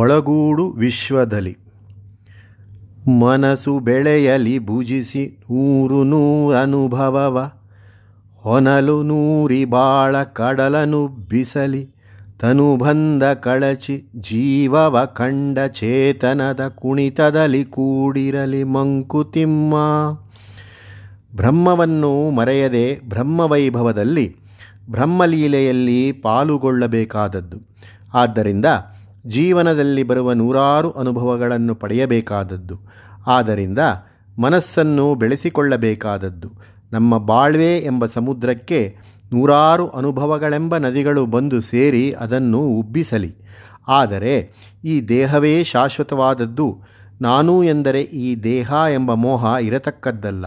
ಒಳಗೂಡು ವಿಶ್ವದಲ್ಲಿ ಮನಸ್ಸು ಬೆಳೆಯಲಿ ಭುಜಿಸಿ ನೂರು ನೂರ ಅನುಭವವ ಹೊನಲು ನೂರಿ ಬಾಳ ಕಡಲನುಬ್ಬಿಸಲಿ ತನುಬಂಧ ಕಳಚಿ ಜೀವವ ಕಂಡ ಚೇತನದ ಕುಣಿತದಲ್ಲಿ ಕೂಡಿರಲಿ ಮಂಕುತಿಮ್ಮ. ಬ್ರಹ್ಮವನ್ನು ಮರೆಯದೆ ಬ್ರಹ್ಮವೈಭವದಲ್ಲಿ ಬ್ರಹ್ಮಲೀಲೆಯಲ್ಲಿ ಪಾಲುಗೊಳ್ಳಬೇಕಾದದ್ದು. ಆದ್ದರಿಂದ ಜೀವನದಲ್ಲಿ ಬರುವ ನೂರಾರು ಅನುಭವಗಳನ್ನು ಪಡೆಯಬೇಕಾದದ್ದು. ಆದ್ದರಿಂದ ಮನಸ್ಸನ್ನು ಬೆಳೆಸಿಕೊಳ್ಳಬೇಕಾದದ್ದು. ನಮ್ಮ ಬಾಳ್ವೆ ಎಂಬ ಸಮುದ್ರಕ್ಕೆ ನೂರಾರು ಅನುಭವಗಳೆಂಬ ನದಿಗಳು ಬಂದು ಸೇರಿ ಅದನ್ನು ಉಬ್ಬಿಸಲಿ. ಆದರೆ ಈ ದೇಹವೇ ಶಾಶ್ವತವಾದದ್ದು. ನಾನು ಎಂದರೆ ಈ ದೇಹ ಎಂಬ ಮೋಹ ಇರತಕ್ಕದ್ದಲ್ಲ.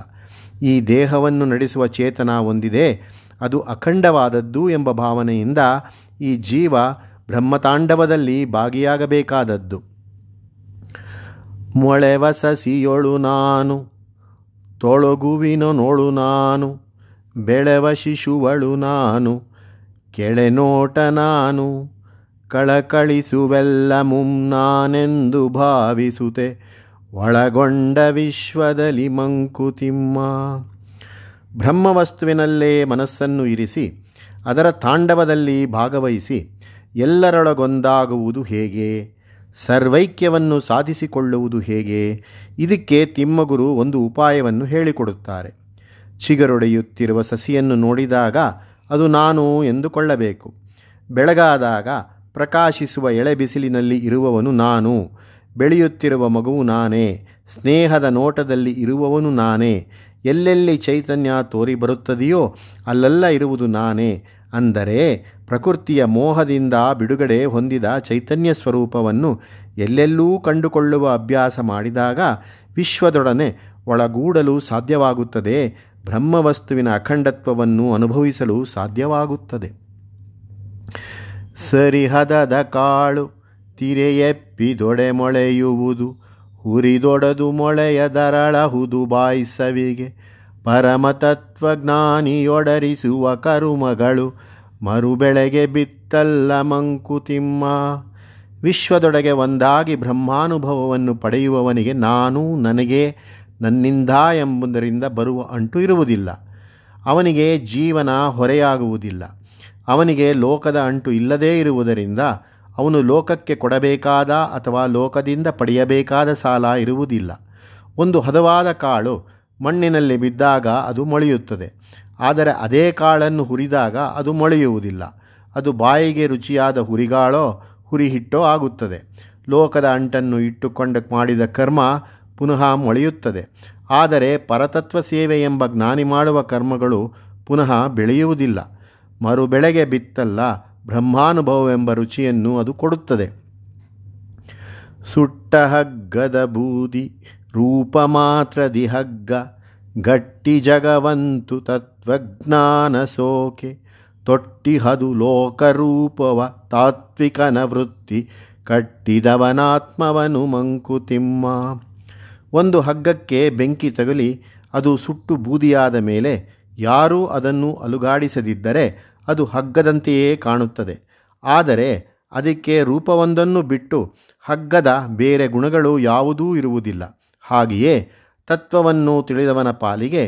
ಈ ದೇಹವನ್ನು ನಡೆಸುವ ಚೇತನ ಹೊಂದಿದೆ, ಅದು ಅಖಂಡವಾದದ್ದು ಎಂಬ ಭಾವನೆಯಿಂದ ಈ ಜೀವ ಬ್ರಹ್ಮತಾಂಡವದಲ್ಲಿ ಭಾಗಿಯಾಗಬೇಕಾದದ್ದು. ಮೊಳೆವ ಸಸಿಯೊಳು ನಾನು, ತೊಳಗುವಿನ ನೋಳು ನಾನು, ಬೆಳೆವ ಶಿಶುವಳು ನಾನು, ಕೆಳೆನೋಟ ನಾನು, ಕಳಕಳಿಸುವೆಲ್ಲ ಮುಮ್ನಾನೆಂದು ಭಾವಿಸುತ್ತೆ ಒಳಗೊಂಡ ವಿಶ್ವದಲ್ಲಿ ಮಂಕುತಿಮ್ಮ. ಬ್ರಹ್ಮವಸ್ತುವಿನಲ್ಲೇ ಮನಸ್ಸನ್ನು ಇರಿಸಿ ಅದರ ತಾಂಡವದಲ್ಲಿ ಭಾಗವಹಿಸಿ ಎಲ್ಲರೊಳಗೊಂದಾಗುವುದು ಹೇಗೆ? ಸರ್ವೈಕ್ಯವನ್ನು ಸಾಧಿಸಿಕೊಳ್ಳುವುದು ಹೇಗೆ? ಇದಕ್ಕೆ ತಿಮ್ಮಗುರು ಒಂದು ಉಪಾಯವನ್ನು ಹೇಳಿಕೊಡುತ್ತಾರೆ. ಚಿಗರೊಡೆಯುತ್ತಿರುವ ಸಸಿಯನ್ನು ನೋಡಿದಾಗ ಅದು ನಾನು ಎಂದುಕೊಳ್ಳಬೇಕು. ಬೆಳಗಾದಾಗ ಪ್ರಕಾಶಿಸುವ ಎಳೆ ಬಿಸಿಲಿನಲ್ಲಿ ಇರುವವನು ನಾನು, ಬೆಳೆಯುತ್ತಿರುವ ಮಗುವು ನಾನೇ, ಸ್ನೇಹದ ನೋಟದಲ್ಲಿ ಇರುವವನು ನಾನೇ, ಎಲ್ಲೆಲ್ಲಿ ಚೈತನ್ಯ ತೋರಿ ಬರುತ್ತದೆಯೋ ಅಲ್ಲೆಲ್ಲ ಇರುವುದು ನಾನೇ. ಅಂದರೆ ಪ್ರಕೃತಿಯ ಮೋಹದಿಂದ ಬಿಡುಗಡೆ ಹೊಂದಿದ ಚೈತನ್ಯ ಸ್ವರೂಪವನ್ನು ಎಲ್ಲೆಲ್ಲೂ ಕಂಡುಕೊಳ್ಳುವ ಅಭ್ಯಾಸ ಮಾಡಿದಾಗ ವಿಶ್ವದೊಡನೆ ಒಳಗೂಡಲು ಸಾಧ್ಯವಾಗುತ್ತದೆ. ಬ್ರಹ್ಮವಸ್ತುವಿನ ಅಖಂಡತ್ವವನ್ನು ಅನುಭವಿಸಲು ಸಾಧ್ಯವಾಗುತ್ತದೆ. ಸರಿಹದದ ಕಾಳು ತಿರೆಯೆಪ್ಪಿದೊಡೆ ಮೊಳೆಯುವುದು ಹುರಿದೊಡದು ಮೊಳೆಯದರಳಹುದು ಬಾಯಿಸವಿಗೆ ಪರಮತತ್ವಜ್ಞಾನಿಯೊಡರಿಸುವ ಕರುಮಗಳು ಮರುಬೆಳೆಗೆ ಬಿತ್ತಲ್ಲ ಮಂಕುತಿಮ್ಮ. ವಿಶ್ವದೊಳಗೆ ಒಂದಾಗಿ ಬ್ರಹ್ಮಾನುಭವವನ್ನು ಪಡೆಯುವವನಿಗೆ ನಾನು, ನನಗೆ, ನನ್ನಿಂದ ಎಂಬುದರಿಂದ ಬರುವ ಅಂಟು ಇರುವುದಿಲ್ಲ. ಅವನಿಗೆ ಜೀವನ ಹೊರೆಯಾಗುವುದಿಲ್ಲ. ಅವನಿಗೆ ಲೋಕದ ಅಂಟು ಇಲ್ಲದೇ ಇರುವುದರಿಂದ ಅವನು ಲೋಕಕ್ಕೆ ಕೊಡಬೇಕಾದ ಅಥವಾ ಲೋಕದಿಂದ ಪಡೆಯಬೇಕಾದ ಸಾಲ ಇರುವುದಿಲ್ಲ. ಒಂದು ಹದವಾದ ಕಾಳು ಮಣ್ಣಿನಲ್ಲಿ ಬಿದ್ದಾಗ ಅದು ಮೊಳೆಯುತ್ತದೆ. ಆದರೆ ಅದೇ ಕಾಳನ್ನು ಹುರಿದಾಗ ಅದು ಮೊಳೆಯುವುದಿಲ್ಲ. ಅದು ಬಾಯಿಗೆ ರುಚಿಯಾದ ಹುರಿಗಾಳೋ ಹುರಿಹಿಟ್ಟೋ ಆಗುತ್ತದೆ. ಲೋಕದ ಅಂಟನ್ನು ಇಟ್ಟುಕೊಂಡು ಮಾಡಿದ ಕರ್ಮ ಪುನಃ ಮೊಳೆಯುತ್ತದೆ. ಆದರೆ ಪರತತ್ವ ಸೇವೆ ಎಂಬ ಜ್ಞಾನಿ ಮಾಡುವ ಕರ್ಮಗಳು ಪುನಃ ಬೆಳೆಯುವುದಿಲ್ಲ. ಮರುಬೆಳೆಗೆ ಬಿತ್ತಲ್ಲ ಬ್ರಹ್ಮಾನುಭವವೆಂಬ ರುಚಿಯನ್ನು ಅದು ಕೊಡುತ್ತದೆ. ಸುಟ್ಟ ಹಗ್ಗದ ಬೂದಿ ರೂಪ ಮಾತ್ರದಿ ಹಗ್ಗ ಗಟ್ಟಿ ಜಗವಂತು ತತ್ವಜ್ಞಾನ ಸೋಕೆ ತೊಟ್ಟಿಹದು ಲೋಕರೂಪವ ತಾತ್ವಿಕನ ವೃತ್ತಿ ಕಟ್ಟಿದವನಾತ್ಮವನು ಮಂಕುತಿಮ್ಮ. ಒಂದು ಹಗ್ಗಕ್ಕೆ ಬೆಂಕಿ ತಗುಲಿ ಅದು ಸುಟ್ಟು ಬೂದಿಯಾದ ಮೇಲೆ ಯಾರೂ ಅದನ್ನು ಅಲುಗಾಡಿಸದಿದ್ದರೆ ಅದು ಹಗ್ಗದಂತೆಯೇ ಕಾಣುತ್ತದೆ. ಆದರೆ ಅದಕ್ಕೆ ರೂಪವೊಂದನ್ನು ಬಿಟ್ಟು ಹಗ್ಗದ ಬೇರೆ ಗುಣಗಳು ಯಾವುದೂ ಇರುವುದಿಲ್ಲ. ಹಾಗೆಯೇ ತತ್ವವನ್ನು ತಿಳಿದವನ ಪಾಲಿಗೆ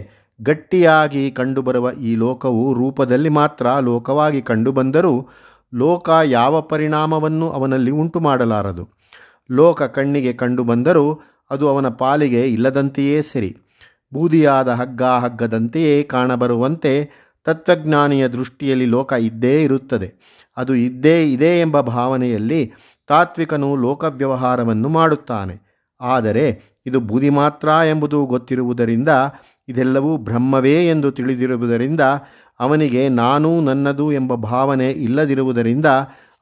ಗಟ್ಟಿಯಾಗಿ ಕಂಡುಬರುವ ಈ ಲೋಕವು ರೂಪದಲ್ಲಿ ಮಾತ್ರ ಲೋಕವಾಗಿ ಕಂಡುಬಂದರೂ ಲೋಕ ಯಾವ ಪರಿಣಾಮವನ್ನು ಅವನಲ್ಲಿ ಉಂಟು ಮಾಡಲಾರದು. ಲೋಕ ಕಣ್ಣಿಗೆ ಕಂಡುಬಂದರೂ ಅದು ಅವನ ಪಾಲಿಗೆ ಇಲ್ಲದಂತೆಯೇ ಸರಿ. ಬೂದಿಯಾದ ಹಗ್ಗ ಹಗ್ಗದಂತೆಯೇ ಕಾಣಬರುವಂತೆ ತತ್ವಜ್ಞಾನಿಯ ದೃಷ್ಟಿಯಲ್ಲಿ ಲೋಕ ಇದ್ದೇ ಇರುತ್ತದೆ. ಅದು ಇದ್ದೇ ಇದೆ ಎಂಬ ಭಾವನೆಯಲ್ಲಿ ತಾತ್ವಿಕನು ಲೋಕವ್ಯವಹಾರವನ್ನು ಮಾಡುತ್ತಾನೆ. ಆದರೆ ಇದು ಬೂದಿ ಮಾತ್ರ ಎಂಬುದು ಗೊತ್ತಿರುವುದರಿಂದ, ಇದೆಲ್ಲವೂ ಬ್ರಹ್ಮವೇ ಎಂದು ತಿಳಿದಿರುವುದರಿಂದ, ಅವನಿಗೆ ನಾನು, ನನ್ನದು ಎಂಬ ಭಾವನೆ ಇಲ್ಲದಿರುವುದರಿಂದ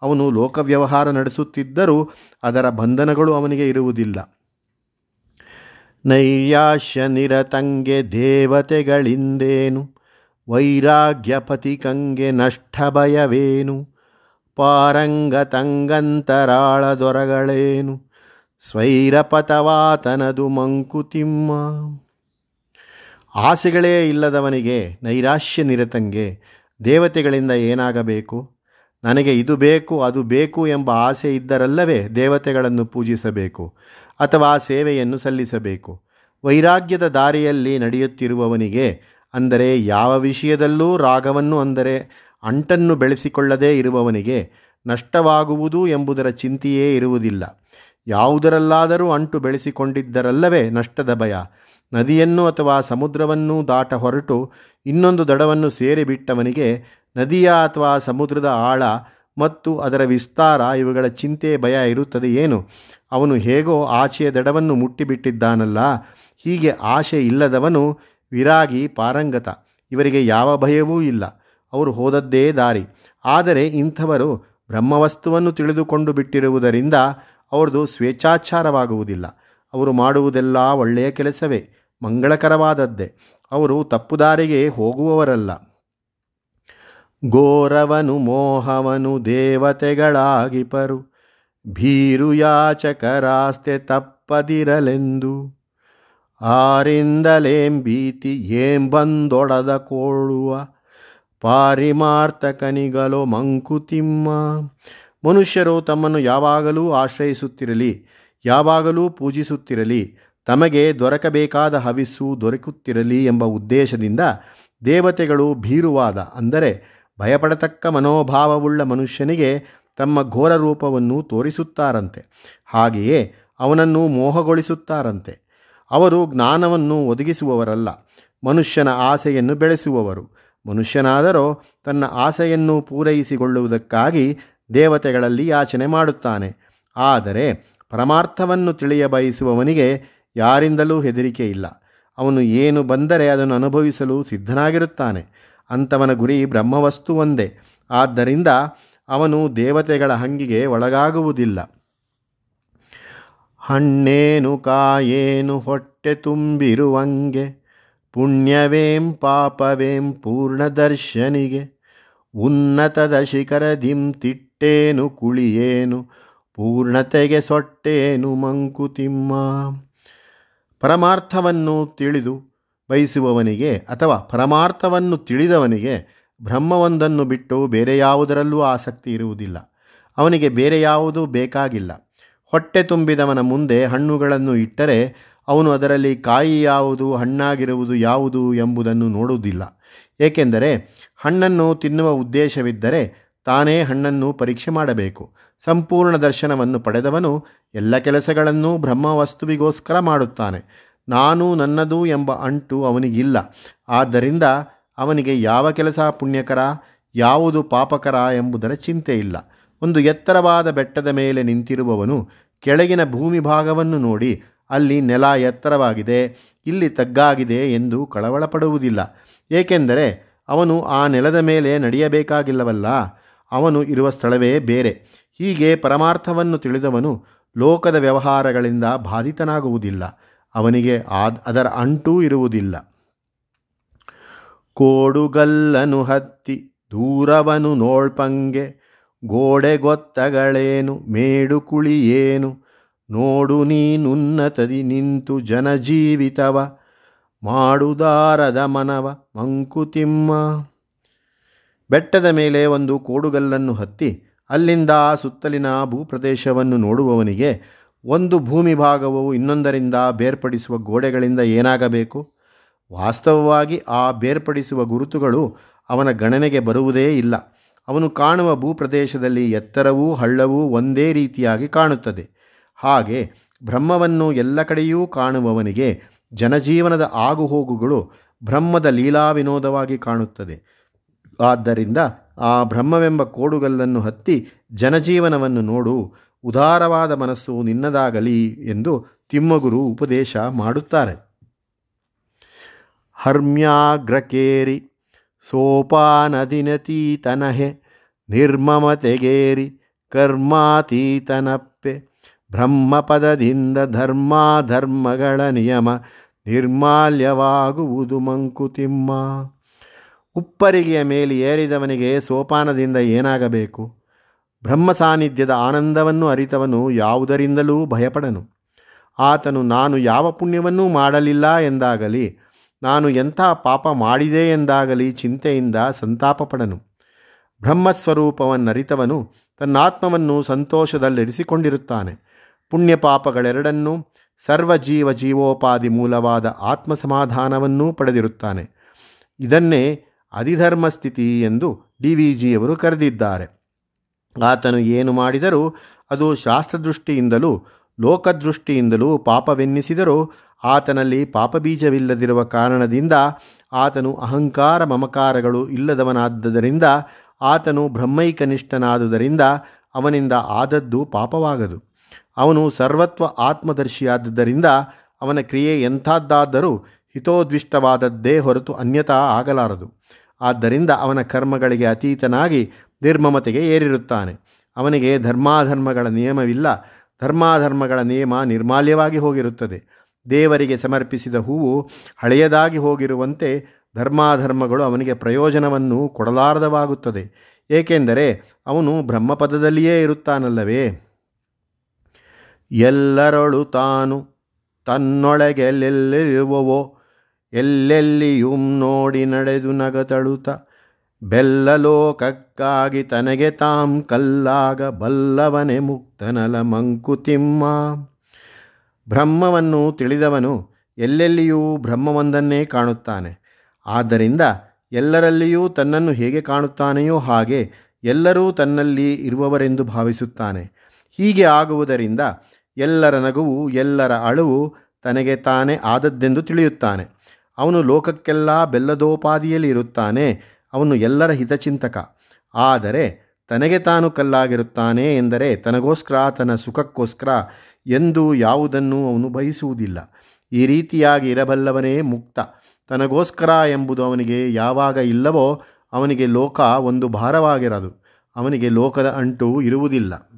ಅವನು ಲೋಕವ್ಯವಹಾರ ನಡೆಸುತ್ತಿದ್ದರೂ ಅದರ ಬಂಧನಗಳು ಅವನಿಗೆ ಇರುವುದಿಲ್ಲ. ನೈರಾಶ್ಯ ನಿರತಂಗೆ ದೇವತೆಗಳಿಂದೇನು, ವೈರಾಗ್ಯ ಪತಿಕಂಗೆ ನಷ್ಟ ಭಯವೇನು, ಪಾರಂಗ ತಂಗಂತರಾಳ ದೊರಗಳೇನು ಸ್ವೈರಪತವಾತನದು ಮಂಕುತಿಮ್ಮ. ಆಸೆಗಳೇ ಇಲ್ಲದವನಿಗೆ, ನೈರಾಶ್ಯ ನಿರತಂಗೆ ದೇವತೆಗಳಿಂದ ಏನಾಗಬೇಕು? ನನಗೆ ಇದು ಬೇಕು ಅದು ಬೇಕು ಎಂಬ ಆಸೆ ಇದ್ದರಲ್ಲವೇ ದೇವತೆಗಳನ್ನು ಪೂಜಿಸಬೇಕು ಅಥವಾ ಸೇವೆಯನ್ನು ಸಲ್ಲಿಸಬೇಕು. ವೈರಾಗ್ಯದ ದಾರಿಯಲ್ಲಿ ನಡೆಯುತ್ತಿರುವವನಿಗೆ, ಅಂದರೆ ಯಾವ ವಿಷಯದಲ್ಲೂ ರಾಗವನ್ನು ಅಂದರೆ ಅಂಟನ್ನು ಬೆಳೆಸಿಕೊಳ್ಳದೇ ಇರುವವನಿಗೆ, ನಷ್ಟವಾಗುವುದು ಎಂಬುದರ ಚಿಂತೆಯೇ ಇರುವುದಿಲ್ಲ. ಯಾವುದರಲ್ಲಾದರೂ ಅಂಟು ಬೆಳೆಸಿಕೊಂಡಿದ್ದರಲ್ಲವೇ ನಷ್ಟದ ಭಯ. ನದಿಯನ್ನು ಅಥವಾ ಸಮುದ್ರವನ್ನು ದಾಟ ಹೊರಟು ಇನ್ನೊಂದು ದಡವನ್ನು ಸೇರಿಬಿಟ್ಟವನಿಗೆ ನದಿಯ ಅಥವಾ ಸಮುದ್ರದ ಆಳ ಮತ್ತು ಅದರ ವಿಸ್ತಾರ ಇವುಗಳ ಚಿಂತೆ ಭಯ ಇರುತ್ತದೆ ಏನು? ಅವನು ಹೇಗೋ ಆಚೆಯ ದಡವನ್ನು ಮುಟ್ಟಿಬಿಟ್ಟಿದ್ದಾನಲ್ಲ. ಹೀಗೆ ಆಶೆ ಇಲ್ಲದವನು ವಿರಾಗಿ, ಪಾರಂಗತ, ಇವರಿಗೆ ಯಾವ ಭಯವೂ ಇಲ್ಲ, ಅವರು ಹೋದದ್ದೇ ದಾರಿ. ಆದರೆ ಇಂಥವರು ಬ್ರಹ್ಮವಸ್ತುವನ್ನು ತಿಳಿದುಕೊಂಡು ಬಿಟ್ಟಿರುವುದರಿಂದ ಅವ್ರದ್ದು ಸ್ವೇಚ್ಛಾಚಾರವಾಗುವುದಿಲ್ಲ. ಅವರು ಮಾಡುವುದೆಲ್ಲ ಒಳ್ಳೆಯ ಕೆಲಸವೇ, ಮಂಗಳಕರವಾದದ್ದೇ. ಅವರು ತಪ್ಪು ದಾರಿಗೆ ಹೋಗುವವರಲ್ಲ. ಘೋರವನು ಮೋಹವನು ದೇವತೆಗಳಾಗಿಪರು, ಭೀರು ಯಾಚಕರಾಸ್ತೆ ತಪ್ಪದಿರಲೆಂದು. ಆರಿಂದಲೇಂ ಭೀತಿ ಏಂಬಂದೊಡದ ಕೋಳುವ ಪಾರಿಮಾರ್ತಕನಿಗಲೋ ಮಂಕುತಿಮ್ಮ. ಮನುಷ್ಯರು ತಮ್ಮನ್ನು ಯಾವಾಗಲೂ ಆಶ್ರಯಿಸುತ್ತಿರಲಿ, ಯಾವಾಗಲೂ ಪೂಜಿಸುತ್ತಿರಲಿ, ತಮಗೆ ದೊರಕಬೇಕಾದ ಹವಿಸ್ಸು ದೊರಕುತ್ತಿರಲಿ ಎಂಬ ಉದ್ದೇಶದಿಂದ ದೇವತೆಗಳು ಭೀರುವಾದ ಅಂದರೆ ಭಯಪಡತಕ್ಕ ಮನೋಭಾವವುಳ್ಳ ಮನುಷ್ಯನಿಗೆ ತಮ್ಮ ಘೋರ ರೂಪವನ್ನು ತೋರಿಸುತ್ತಾರಂತೆ, ಹಾಗೆಯೇ ಅವನನ್ನು ಮೋಹಗೊಳಿಸುತ್ತಾರಂತೆ. ಅವರು ಜ್ಞಾನವನ್ನು ಒದಗಿಸುವವರಲ್ಲ, ಮನುಷ್ಯನ ಆಸೆಯನ್ನು ಬೆಳೆಸುವವರು. ಮನುಷ್ಯನಾದರೂ ತನ್ನ ಆಸೆಯನ್ನು ಪೂರೈಸಿಕೊಳ್ಳುವುದಕ್ಕಾಗಿ ದೇವತೆಗಳಲ್ಲಿ ಯಾಚನೆ ಮಾಡುತ್ತಾನೆ. ಆದರೆ ಪರಮಾರ್ಥವನ್ನು ತಿಳಿಯಬಯಸುವವನಿಗೆ ಯಾರಿಂದಲೂ ಹೆದರಿಕೆ ಇಲ್ಲ. ಅವನು ಏನು ಬಂದರೆ ಅದನ್ನು ಅನುಭವಿಸಲು ಸಿದ್ಧನಾಗಿರುತ್ತಾನೆ. ಅಂಥವನ ಗುರಿ ಬ್ರಹ್ಮವಸ್ತು ಒಂದೇ. ಆದ್ದರಿಂದ ಅವನು ದೇವತೆಗಳ ಹಂಗಿಗೆ ಒಳಗಾಗುವುದಿಲ್ಲ. ಹಣ್ಣೇನು ಕಾಯೇನು ಹೊಟ್ಟೆ ತುಂಬಿರುವಂಗೆ, ಪುಣ್ಯವೇಂ ಪಾಪವೇಂ ಪೂರ್ಣದರ್ಶನಿಗೆ. ಉನ್ನತದ ಶಿಖರದಿಂ ತಿಟ್ಟೇನು ಕುಳಿಯೇನು, ಪೂರ್ಣತೆಗೆ ಸೊಟ್ಟೇನು ಮಂಕುತಿಮ್ಮ. ಪರಮಾರ್ಥವನ್ನು ತಿಳಿದು ಬಯಸುವವನಿಗೆ ಅಥವಾ ಪರಮಾರ್ಥವನ್ನು ತಿಳಿದವನಿಗೆ ಬ್ರಹ್ಮವೊಂದನ್ನು ಬಿಟ್ಟು ಬೇರೆ ಯಾವುದರಲ್ಲೂ ಆಸಕ್ತಿ ಇರುವುದಿಲ್ಲ. ಅವನಿಗೆ ಬೇರೆ ಯಾವುದೂ ಬೇಕಾಗಿಲ್ಲ. ಹೊಟ್ಟೆ ತುಂಬಿದವನ ಮುಂದೆ ಹಣ್ಣುಗಳನ್ನು ಇಟ್ಟರೆ ಅವನು ಅದರಲ್ಲಿ ಕಾಯಿ ಯಾವುದು, ಹಣ್ಣಾಗಿರುವುದು ಯಾವುದು ಎಂಬುದನ್ನು ನೋಡುವುದಿಲ್ಲ. ಏಕೆಂದರೆ ಹಣ್ಣನ್ನು ತಿನ್ನುವ ಉದ್ದೇಶವಿದ್ದರೆ ತಾನೇ ಹಣ್ಣನ್ನು ಪರೀಕ್ಷೆ ಮಾಡಬೇಕು. ಸಂಪೂರ್ಣ ದರ್ಶನವನ್ನು ಪಡೆದವನು ಎಲ್ಲ ಕೆಲಸಗಳನ್ನು ಬ್ರಹ್ಮವಸ್ತುವಿಗೋಸ್ಕರ ಮಾಡುತ್ತಾನೆ. ನಾನು ನನ್ನದು ಎಂಬ ಅಂಟು ಅವನಿಗಿಲ್ಲ. ಆದ್ದರಿಂದ ಅವನಿಗೆ ಯಾವ ಕೆಲಸ ಪುಣ್ಯಕರ, ಯಾವುದು ಪಾಪಕರ ಎಂಬುದರ ಚಿಂತೆ ಇಲ್ಲ. ಒಂದು ಎತ್ತರವಾದ ಬೆಟ್ಟದ ಮೇಲೆ ನಿಂತಿರುವವನು ಕೆಳಗಿನ ಭೂಮಿ ಭಾಗವನ್ನು ನೋಡಿ ಅಲ್ಲಿ ನೆಲ ಎತ್ತರವಾಗಿದೆ, ಇಲ್ಲಿ ತಗ್ಗಾಗಿದೆ ಎಂದು ಕಳವಳ ಪಡುವುದಿಲ್ಲ. ಏಕೆಂದರೆ ಅವನು ಆ ನೆಲದ ಮೇಲೆ ನಡೆಯಬೇಕಾಗಿಲ್ಲವಲ್ಲ, ಅವನು ಇರುವ ಸ್ಥಳವೇ ಬೇರೆ. ಹೀಗೆ ಪರಮಾರ್ಥವನ್ನು ತಿಳಿದವನು ಲೋಕದ ವ್ಯವಹಾರಗಳಿಂದ ಬಾಧಿತನಾಗುವುದಿಲ್ಲ. ಅವನಿಗೆ ಅದರ ಅಂಟೂ ಇರುವುದಿಲ್ಲ. ಕೋಡುಗಲ್ಲನು ಹತ್ತಿ ದೂರವನು ನೋಳ್ಪಂಗೆ, ಗೋಡೆ ಗೊತ್ತಗಳೇನು ಮೇಡುಕುಳಿಯೇನು. ನೋಡು ನೀನುನ್ನತದಿ ನಿಂತು ಜನಜೀವಿತವ, ಮಾಡುದಾರದ ಮನವ ಮಂಕುತಿಮ್ಮ. ಬೆಟ್ಟದ ಮೇಲೆ ಒಂದು ಕೋಡುಗಲ್ಲನ್ನು ಹತ್ತಿ ಅಲ್ಲಿಂದ ಸುತ್ತಲಿನ ಭೂಪ್ರದೇಶವನ್ನು ನೋಡುವವನಿಗೆ ಒಂದು ಭೂಮಿ ಭಾಗವು ಇನ್ನೊಂದರಿಂದ ಬೇರ್ಪಡಿಸುವ ಗೋಡೆಗಳಿಂದ ಏನಾಗಬೇಕು? ವಾಸ್ತವವಾಗಿ ಆ ಬೇರ್ಪಡಿಸುವ ಗುರುತುಗಳು ಅವನ ಗಣನೆಗೆ ಬರುವುದೇ ಇಲ್ಲ. ಅವನು ಕಾಣುವ ಭೂಪ್ರದೇಶದಲ್ಲಿ ಎತ್ತರವೂ ಹಳ್ಳವೂ ಒಂದೇ ರೀತಿಯಾಗಿ ಕಾಣುತ್ತದೆ. ಹಾಗೆ ಬ್ರಹ್ಮವನ್ನು ಎಲ್ಲ ಕಡೆಯೂ ಕಾಣುವವನಿಗೆ ಜನಜೀವನದ ಆಗುಹೋಗುಗಳು ಬ್ರಹ್ಮದ ಲೀಲಾ ವಿನೋದವಾಗಿ ಕಾಣುತ್ತದೆ. ಆದ್ದರಿಂದ ಆ ಬ್ರಹ್ಮವೆಂಬ ಕೋಡುಗಲ್ಲನ್ನು ಹತ್ತಿ ಜನಜೀವನವನ್ನು ನೋಡು, ಉದಾರವಾದ ಮನಸ್ಸು ನಿನ್ನದಾಗಲಿ ಎಂದು ತಿಮ್ಮಗುರು ಉಪದೇಶ ಮಾಡುತ್ತಾರೆ. ಹರ್ಮ್ಯಾಗ್ರಕೇರಿ ಸೋಪಾನದಿನತೀತನಹೆ, ನಿರ್ಮಮತೆಗೇರಿ ಕರ್ಮಾತೀತನಪ್ಪೆ. ಬ್ರಹ್ಮಪದದಿಂದ ಧರ್ಮಾಧರ್ಮಗಳ ನಿಯಮ ನಿರ್ಮಾಲ್ಯವಾಗುವುದು ಮಂಕುತಿಮ್ಮ. ಉಪ್ಪರಿಗೆಯ ಮೇಲೆ ಏರಿದವನಿಗೆ ಸೋಪಾನದಿಂದ ಏನಾಗಬೇಕು? ಬ್ರಹ್ಮ ಸಾನ್ನಿಧ್ಯದ ಆನಂದವನ್ನು ಅರಿತವನು ಯಾವುದರಿಂದಲೂ ಭಯಪಡನು. ಆತನು ನಾನು ಯಾವ ಪುಣ್ಯವನ್ನೂ ಮಾಡಲಿಲ್ಲ ಎಂದಾಗಲಿ, ನಾನು ಎಂಥ ಪಾಪ ಮಾಡಿದೆ ಎಂದಾಗಲಿ ಚಿಂತೆಯಿಂದ ಸಂತಾಪ ಪಡನು. ಬ್ರಹ್ಮಸ್ವರೂಪವನ್ನರಿತವನು ತನ್ನಾತ್ಮವನ್ನು ಸಂತೋಷದಲ್ಲಿರಿಸಿಕೊಂಡಿರುತ್ತಾನೆ. ಪುಣ್ಯಪಾಪಗಳೆರಡನ್ನೂ ಸರ್ವಜೀವ ಜೀವೋಪಾಧಿ ಮೂಲವಾದ ಆತ್ಮಸಮಾಧಾನವನ್ನೂ ಪಡೆದಿರುತ್ತಾನೆ. ಇದನ್ನೇ ಅಧಿಧರ್ಮ ಸ್ಥಿತಿ ಎಂದು ಡಿವಿಜಿಯವರು ಕರೆದಿದ್ದಾರೆ. ಆತನು ಏನು ಮಾಡಿದರೂ ಅದು ಶಾಸ್ತ್ರದೃಷ್ಟಿಯಿಂದಲೂ ಲೋಕದೃಷ್ಟಿಯಿಂದಲೂ ಪಾಪವೆನ್ನಿಸಿದರೂ ಆತನಲ್ಲಿ ಪಾಪಬೀಜವಿಲ್ಲದಿರುವ ಕಾರಣದಿಂದ ಆತನು ಅಹಂಕಾರ ಮಮಕಾರಗಳು ಇಲ್ಲದವನಾದ್ದರಿಂದ ಆತನು ಬ್ರಹ್ಮೈಕನಿಷ್ಠನಾದುದರಿಂದ ಅವನಿಂದ ಆದದ್ದು ಪಾಪವಾಗದು. ಅವನು ಸರ್ವತ್ವ ಆತ್ಮದರ್ಶಿಯಾದ್ದರಿಂದ ಅವನ ಕ್ರಿಯೆ ಎಂಥದ್ದಾದರೂ ಹಿತೋದ್ವಿಷ್ಟವಾದದ್ದೇ ಹೊರತು ಅನ್ಯತಾ ಆಗಲಾರದು. ಆದ್ದರಿಂದ ಅವನ ಕರ್ಮಗಳಿಗೆ ಅತೀತನಾಗಿ ನಿರ್ಮಮತೆಗೆ ಏರಿರುತ್ತಾನೆ. ಅವನಿಗೆ ಧರ್ಮಾಧರ್ಮಗಳ ನಿಯಮವಿಲ್ಲ. ಧರ್ಮಾಧರ್ಮಗಳ ನಿಯಮ ನಿರ್ಮಾಲ್ಯವಾಗಿ ಹೋಗಿರುತ್ತದೆ. ದೇವರಿಗೆ ಸಮರ್ಪಿಸಿದ ಹೂವು ಹಳೆಯದಾಗಿ ಹೋಗಿರುವಂತೆ ಧರ್ಮಾಧರ್ಮಗಳು ಅವನಿಗೆ ಪ್ರಯೋಜನವನ್ನು ಕೊಡಲಾರದವಾಗುತ್ತದೆ. ಏಕೆಂದರೆ ಅವನು ಬ್ರಹ್ಮಪದದಲ್ಲಿಯೇ ಇರುತ್ತಾನಲ್ಲವೇ. ಎಲ್ಲರೊಳು ತಾನು ತನ್ನೊಳಗೆಲ್ಲೆಲ್ಲಿರುವವೋ ಎಲ್ಲೆಲ್ಲಿಯೂ ನೋಡಿ ನಡೆದು ನಗತಳುತ ಬೆಲ್ಲಲೋಕಕ್ಕಾಗಿ ತನಗೆ ತಾಂ ಕಲ್ಲಾಗ ಬಲ್ಲವನೆ ಮುಕ್ತನಲ ಮಂಕುತಿಮ್ಮ. ಬ್ರಹ್ಮವನ್ನು ತಿಳಿದವನು ಎಲ್ಲೆಲ್ಲಿಯೂ ಬ್ರಹ್ಮವೊಂದನ್ನೇ ಕಾಣುತ್ತಾನೆ. ಆದ್ದರಿಂದ ಎಲ್ಲರಲ್ಲಿಯೂ ತನ್ನನ್ನು ಹೇಗೆ ಕಾಣುತ್ತಾನೆಯೋ ಹಾಗೆ ಎಲ್ಲರೂ ತನ್ನಲ್ಲಿ ಇರುವವರೆಂದು ಭಾವಿಸುತ್ತಾನೆ. ಹೀಗೆ ಆಗುವುದರಿಂದ ಎಲ್ಲರ ನಗುವು ಎಲ್ಲರ ಅಳುವು ತನಗೆ ತಾನೇ ಆದದ್ದೆಂದು ತಿಳಿಯುತ್ತಾನೆ. ಅವನು ಲೋಕಕ್ಕೆಲ್ಲ ಬೆಲ್ಲದೋಪಾದಿಯಲ್ಲಿ ಇರುತ್ತಾನೆ. ಅವನು ಎಲ್ಲರ ಹಿತಚಿಂತಕ. ಆದರೆ ತನಗೆ ತಾನು ಕಲ್ಲಾಗಿರುತ್ತಾನೆ ಎಂದರೆ ತನಗೋಸ್ಕರ ತನ್ನ ಸುಖಕ್ಕೋಸ್ಕರ ಎಂದು ಯಾವುದನ್ನು ಅವನು ಬಯಸುವುದಿಲ್ಲ. ಈ ರೀತಿಯಾಗಿ ಇರಬಲ್ಲವನೇ ಮುಕ್ತ. ತನಗೋಸ್ಕರ ಎಂಬುದು ಅವನಿಗೆ ಯಾವಾಗ ಇಲ್ಲವೋ ಅವನಿಗೆ ಲೋಕ ಒಂದು ಭಾರವಾಗಿರದು. ಅವನಿಗೆ ಲೋಕದ ಅಂಟು ಇರುವುದಿಲ್ಲ.